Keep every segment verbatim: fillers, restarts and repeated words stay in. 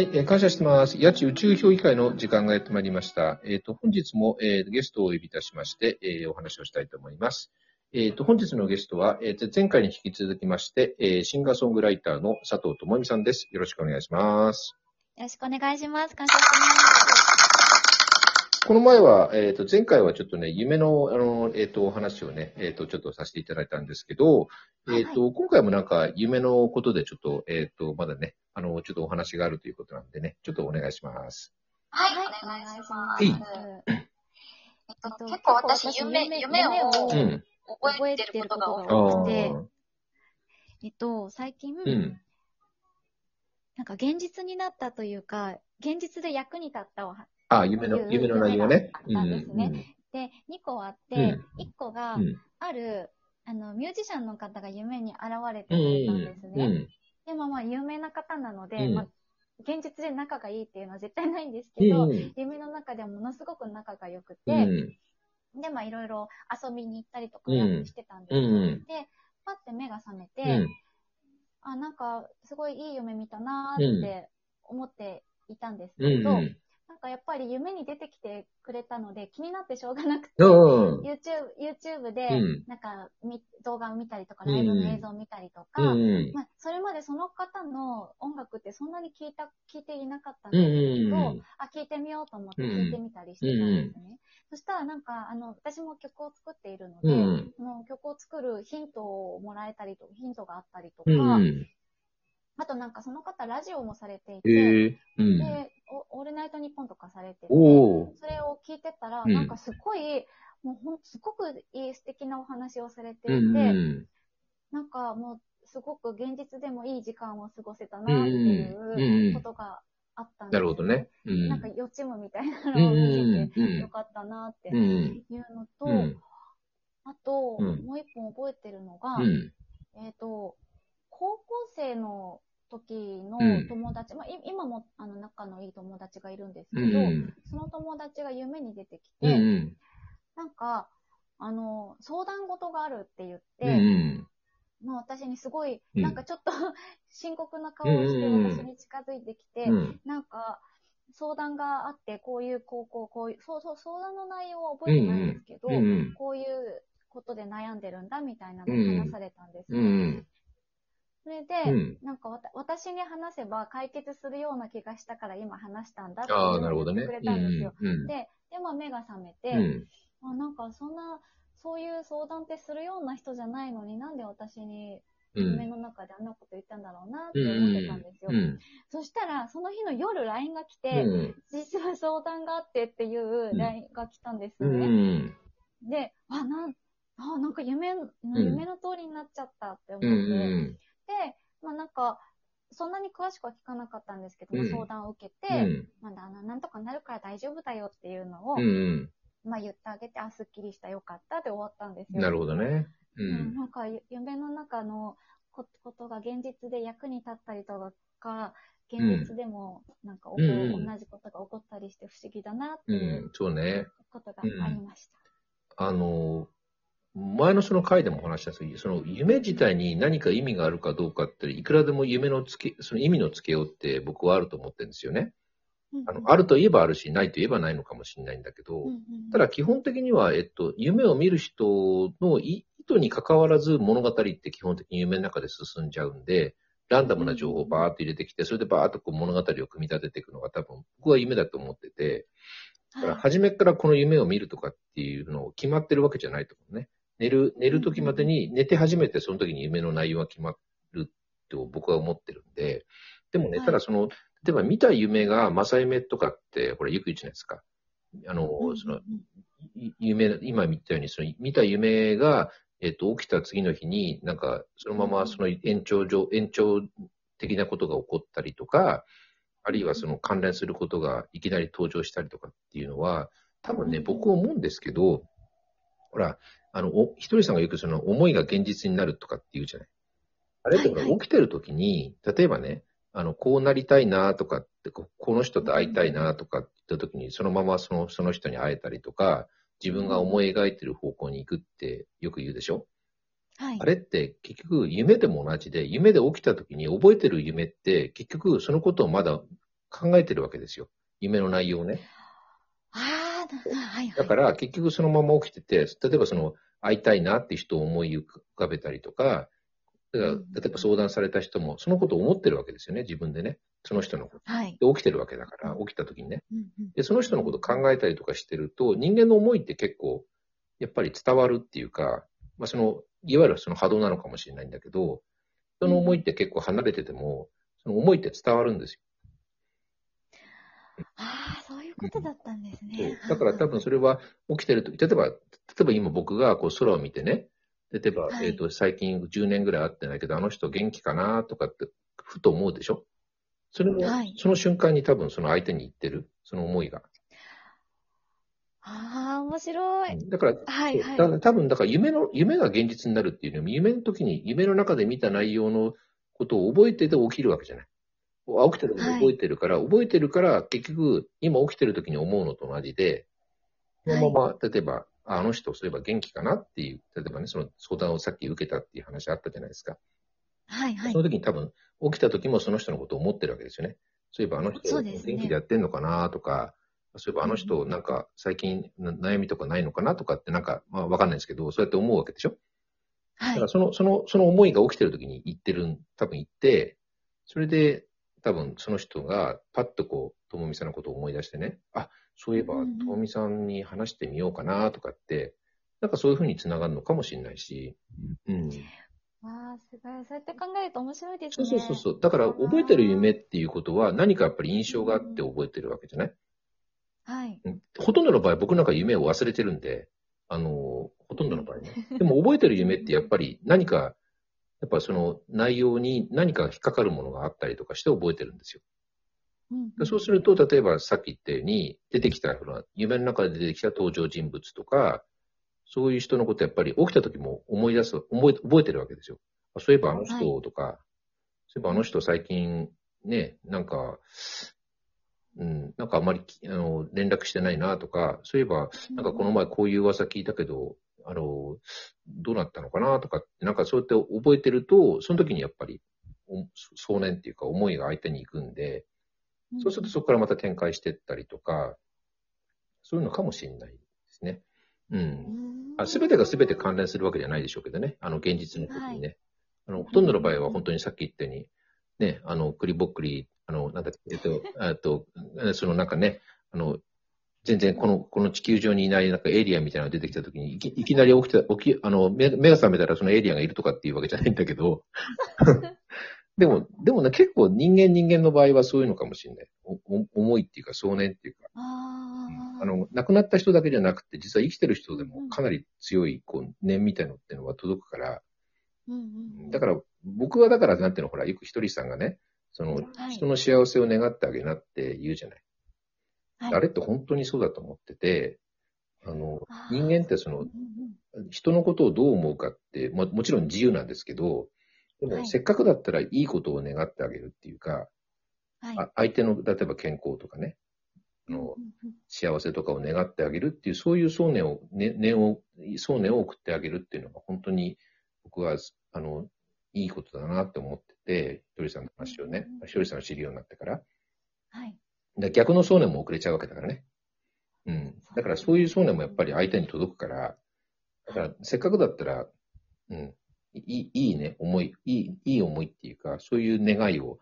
はい、えー、感謝してます。八千宇宙評議会の時間がやってまいりました。えっ、ー、と、本日も、えー、ゲストをお呼びいたしまして、えー、お話をしたいと思います。えっ、ー、と、本日のゲストは、えー、前回に引き続きまして、えー、シンガーソングライターの佐藤智美さんです。よろしくお願いします。よろしくお願いします。感謝してます。この前は、えっ、ー、と、前回はちょっとね、夢の、あの、えっ、ー、と、お話をね、えっ、ー、と、ちょっとさせていただいたんですけど、えっ、ー、と、はい、今回もなんか、夢のことでちょっと、えっ、ー、と、まだね、あの、ちょっとお話があるということなんでね、ちょっとお願いします。はい、お願いします。えっと、結構私、夢、夢を覚えてることが多くて、えっと、最近、うん、なんか現実になったというか、現実で役に立ったお話。あ、夢の、夢の内容ね。あったんですね。うんうん、で、にこあって、うん、いっこが、ある、あの、ミュージシャンの方が夢に現れてくれたんですね。うんうんうん、でもまあ有名な方なので、うん、まあ、現実で仲がいいっていうのは絶対ないんですけど、うん、夢の中ではものすごく仲が良くて、うん、でまあいろいろ遊びに行ったりとかしてたんです、うん、でパッて目が覚めて、うん、あ、なんかすごいいい夢見たなーって思っていたんですけど、うん、なんかやっぱり夢に出てきてくれたので気になってしょうがなくて、うん、YouTube, YouTube でなんか、うん、動画を見たりとかライブの映像を見たりとか、うん、まあ、それまでその方の音楽ってそんなに聞いた聞いていなかったんですけど、うん、あ、聞いてみようと思って聞いてみたりしてたんですね、うん、そしたらなんかあの私も曲を作っているので、うん、その曲を作るヒントをもらえたりとヒントがあったりとか、うん、あとなんかその方ラジオもされていて、えーうん、でオールナイトニッポンとかされてて、それを聞いてたら、なんかすごい、うん、もうほんとすごくいい素敵なお話をされていて、うん、なんかもうすごく現実でもいい時間を過ごせたなっていうことがあったんです、うんうんうん、なるほどね、うん。なんか予知夢みたいなのを見てよかったなっていうのと、うんうん、あと、うん、もう一本覚えてるのが、うん、えっと、高校生の時の友達、うん、まあ、今もあの仲のいい友達がいるんですけど、うん、その友達が夢に出てきて、うん、なんかあの相談事があるって言って、うん、まあ、私にすごいなんかちょっと、うん、深刻な顔をして私に近づいてきて、うん、なんか相談があってこういうこうこうこういうそうそう相談の内容は覚えてないんですけど、うん、こういうことで悩んでるんだみたいなのを話されたんです、ね。うん、それで、うん、なんかわた私に話せば解決するような気がしたから今話したんだって言ってくれたんですよ。ね、うんうん、で、でまあ、目が覚めて、うん、あ、なんかそんなそういう相談ってするような人じゃないのになんで私に夢の中であんなこと言ったんだろうなって思ってたんですよ。うんうんうん、そしたらその日の夜 ライン が来て、うん、実は相談があってっていう ライン が来たんですね。うんうん、で、あ、なん、あ、なんか夢の、夢の通りになっちゃったって思って。うんうんで、まあ、なんかそんなに詳しくは聞かなかったんですけど、うん、相談を受けて、うん、なんだ、あの、なんとかなるから大丈夫だよっていうのを、うん、まあ、言ってあげて、あ、すっきりした、よかったで終わったんですよ。なるほどね。うん、なんか夢の中のことが現実で役に立ったりとか、現実でもなんか、うん、同じことが起こったりして不思議だなっていうことがありました。うん、そうね。うん、あのー前のその回でもお話したんですけど、その夢自体に何か意味があるかどうかって、いくらでも夢のつけ、その意味のつけようって僕はあると思ってるんですよね。あの、あるといえばあるし、ないといえばないのかもしれないんだけど、ただ基本的には、えっと、夢を見る人の意図に関わらず物語って基本的に夢の中で進んじゃうんで、ランダムな情報をバーッと入れてきて、それでバーッとこう物語を組み立てていくのが多分僕は夢だと思ってて、だから初めからこの夢を見るとかっていうのを決まってるわけじゃないと思うね。寝る、寝る時までに、寝て初めてその時に夢の内容が決まると僕は思ってるんで、でもね、ただその、例えば見た夢が正夢とかって、これよく言うじゃないですか。あの、その、夢、今見たように、その、見た夢が、えっと、起きた次の日になんか、そのままその延長上、延長的なことが起こったりとか、あるいはその関連することがいきなり登場したりとかっていうのは、多分ね、僕思うんですけど、ほら、あの、お、ひとりさんがよくその思いが現実になるとかって言うじゃない。あれってほら、起きてる時に、例えばね、あの、こうなりたいなとかって、この人と会いたいなとかって言った時に、そのままその、その人に会えたりとか、自分が思い描いてる方向に行くってよく言うでしょ？はい。あれって結局夢でも同じで、夢で起きた時に覚えてる夢って結局そのことをまだ考えてるわけですよ。夢の内容をね。ああ、はいはい。だから結局そのまま起きてて、例えばその会いたいなって人を思い浮かべたりとか、だから例えば相談された人もそのことを思ってるわけですよね、自分でね。その人のこと。はい、で起きてるわけだから、起きた時にね、うんうん。で、その人のことを考えたりとかしてると、人間の思いって結構、やっぱり伝わるっていうか、まあその、いわゆるその波動なのかもしれないんだけど、人の思いって結構離れてても、その思いって伝わるんですよ。ああ、そういうことだったんですね。だから多分それは起きてるとき、例えば、例えば今僕がこう空を見てね、例えば、はい、えっと、最近じゅうねんぐらい会ってないけど、あの人元気かなとかって、ふと思うでしょ？それも、はい、その瞬間に多分その相手に言ってる、その思いが。ああ、面白い。だから、はいはい、だから多分、だから夢の、夢が現実になるっていうのも、夢の時に、夢の中で見た内容のことを覚えてて起きるわけじゃない。起きてるの覚えてるから、はい、覚えてるから、結局、今起きてる時に思うのと同じで、そのまま、例えば、はい、あの人、そういえば元気かなっていう、例えばね、その相談をさっき受けたっていう話あったじゃないですか。はいはい。その時に多分、起きた時もその人のことを思ってるわけですよね。そういえば、あの人、元気でやってんのかなとか、そういえばあの人、なんか最近悩みとかないのかなとかってなんか、まあわかんないですけど、そうやって思うわけでしょ？はい。だからその、その、その思いが起きてる時に言ってる、多分言って、それで多分その人がパッとこう、ともみさんのことを思い出してね、あ、そういえばともみさんに話してみようかなとかって、なんかそういうふうにつながるのかもしれないし、うん。わあ、すごい。そうやって考えると面白いですね。そうそうそう。だから覚えてる夢っていうことは何かやっぱり印象があって覚えてるわけじゃない？はい、ほとんどの場合、僕なんか夢を忘れてるんで、あのー、ほとんどの場合ね。でも覚えてる夢ってやっぱり何か、やっぱその内容に何か引っかかるものがあったりとかして覚えてるんですよ。うん、そうすると、例えばさっき言ったように、出てきた、夢の中で出てきた登場人物とか、そういう人のことやっぱり起きた時も思い出す、覚え、覚えてるわけですよ。そういえばあの人とか、はい、そういえばあの人最近ね、なんか、うん、なんかあまりあの連絡してないなとか、そういえば、なんかこの前こういう噂聞いたけど、うん、あの、どうなったのかなとかって、なんかそうやって覚えてると、その時にやっぱり、想念っていうか思いが相手に行くんで、そうするとそこからまた展開していったりとか、そういうのかもしれないですね。うん。すべてがすべて関連するわけじゃないでしょうけどね、あの現実のことにね、はい。あの、ほとんどの場合は本当にさっき言ったように、ね、あの、クリボックリ、あの、なんだっけ、えっと、えっと、そのなんかね、あの、全然この、この地球上にいないなんかエイリアンみたいなのが出てきたときにいき、いきなり起きた、起き、あの、目が覚めたらそのエイリアンがいるとかっていうわけじゃないんだけど、でも、でもね、結構人間人間の場合はそういうのかもしれない。思いっていうか、想念っていうか、あ、うん、あの、亡くなった人だけじゃなくて、実は生きてる人でもかなり強い、こう、念みたいなのっていうのは届くから、うんうん、だから、僕はだから、なんていうの、ほら、よくひとりさんがね、その、はい、人の幸せを願ってあげなって言うじゃない。はい、あれって本当にそうだと思ってて、あの、あ、人間ってその、人のことをどう思うかって、も、もちろん自由なんですけど、でもせっかくだったらいいことを願ってあげるっていうか、はい、あ、相手の、例えば健康とかね、あの、幸せとかを願ってあげるっていう、そういう想念を、ね、念を、想念を送ってあげるっていうのが本当に僕は、あの、いいことだなって思ってて、ひとりさんの話をね、うん、ひとりさんを知るようになってから。はい。で、逆の想念も遅れちゃうわけだからね。うん。だからそういう想念もやっぱり相手に届くから、だからせっかくだったら、うん、いい、いいね、思い、いい、いい思いっていうか、そういう願いを、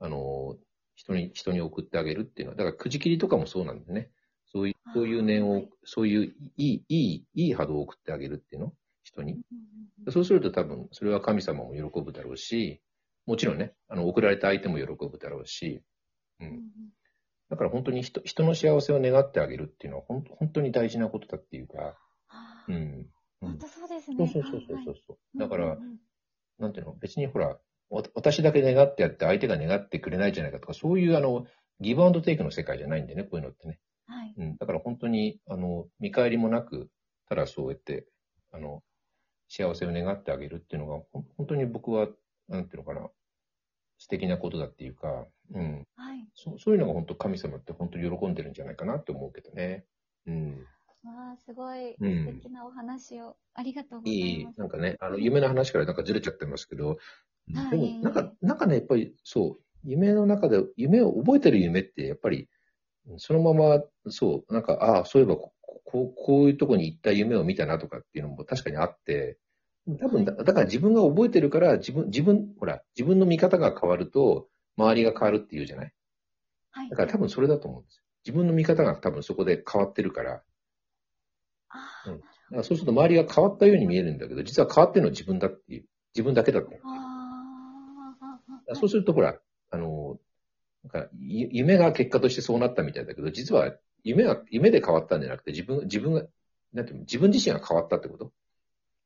あの、人に、人に送ってあげるっていうのは、だからくじ切りとかもそうなんでね。そういう、そういう念を、そういういい、いい、いい波動を送ってあげるっていうの。人に。そうすると多分、それは神様も喜ぶだろうし、もちろんね、あの、送られた相手も喜ぶだろうし、うん。だから本当に人、人の幸せを願ってあげるっていうのは、本当、本当に大事なことだっていうか、うん。本当そうですね。そうそうそうそうそう。だから、なんていうの、別にほら、私だけ願ってやって相手が願ってくれないじゃないかとか、そういうあの、ギブアンドテイクの世界じゃないんでね、こういうのってね。はい。うん。だから本当に、あの、見返りもなく、ただそうやって、あの、幸せを願ってあげるっていうのが、本当に僕は、なんていうのかな、素敵なことだっていうか、うん。はい。そ, そういうのが本当、神様って本当に喜んでるんじゃないかなって思うけどね。うん。わあ、すごい素敵なお話を、うん、ありがとうございます。いい、なんかね、あの、夢の話からなんかずれちゃってますけど、はい、でも、なんか、なんかね、やっぱりそう、夢の中で、夢を覚えてる夢って、やっぱり、そのまま、そう、なんか、ああ、そういえばここ、こういうとこに行った夢を見たなとかっていうのも確かにあって、多分だ、だから自分が覚えてるから、自分、自分、ほら、自分の見方が変わると、周りが変わるっていうじゃない？はい。だから多分それだと思うんですよ。自分の見方が多分そこで変わってるから。あうん、だからそうすると周りが変わったように見えるんだけど、実は変わってるのは自分だっていう、自分だけだって。あそうすると、ほら、あの、なんか夢が結果としてそうなったみたいだけど、実は夢は、夢で変わったんじゃなくて、自分、自分が、なんていうの、自分自身が変わったってこと？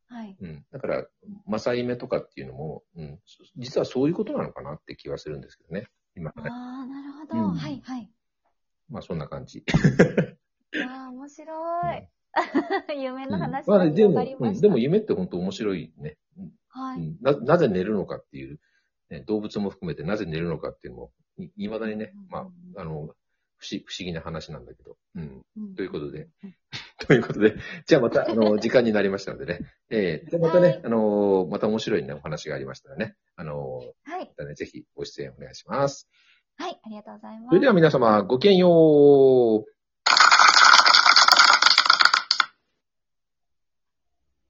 はい。うん。だから、正夢とかっていうのも、うん、実はそういうことなのかなって気はするんですけどね、今はね。ああ、なるほど、うん。はい、はい。まあ、そんな感じ。ああ、面白い。うん、夢の話が分かりました、うんまあね、でも、うん、でも夢って本当面白いね。はい。うん、な、なぜ寝るのかっていう。ね、動物も含めてなぜ寝るのかっていうのも、い、いまだにね、まあ、あの、不思、不思議な話なんだけど、うん。うん、ということで、ということで、じゃあまた、あの、時間になりましたのでね、えー、じゃあまたね、はい、あの、また面白いね、お話がありましたらね、あの、はい。またね、ぜひご出演お願いします。はい、ありがとうございます。それでは皆様、ごきげんよう。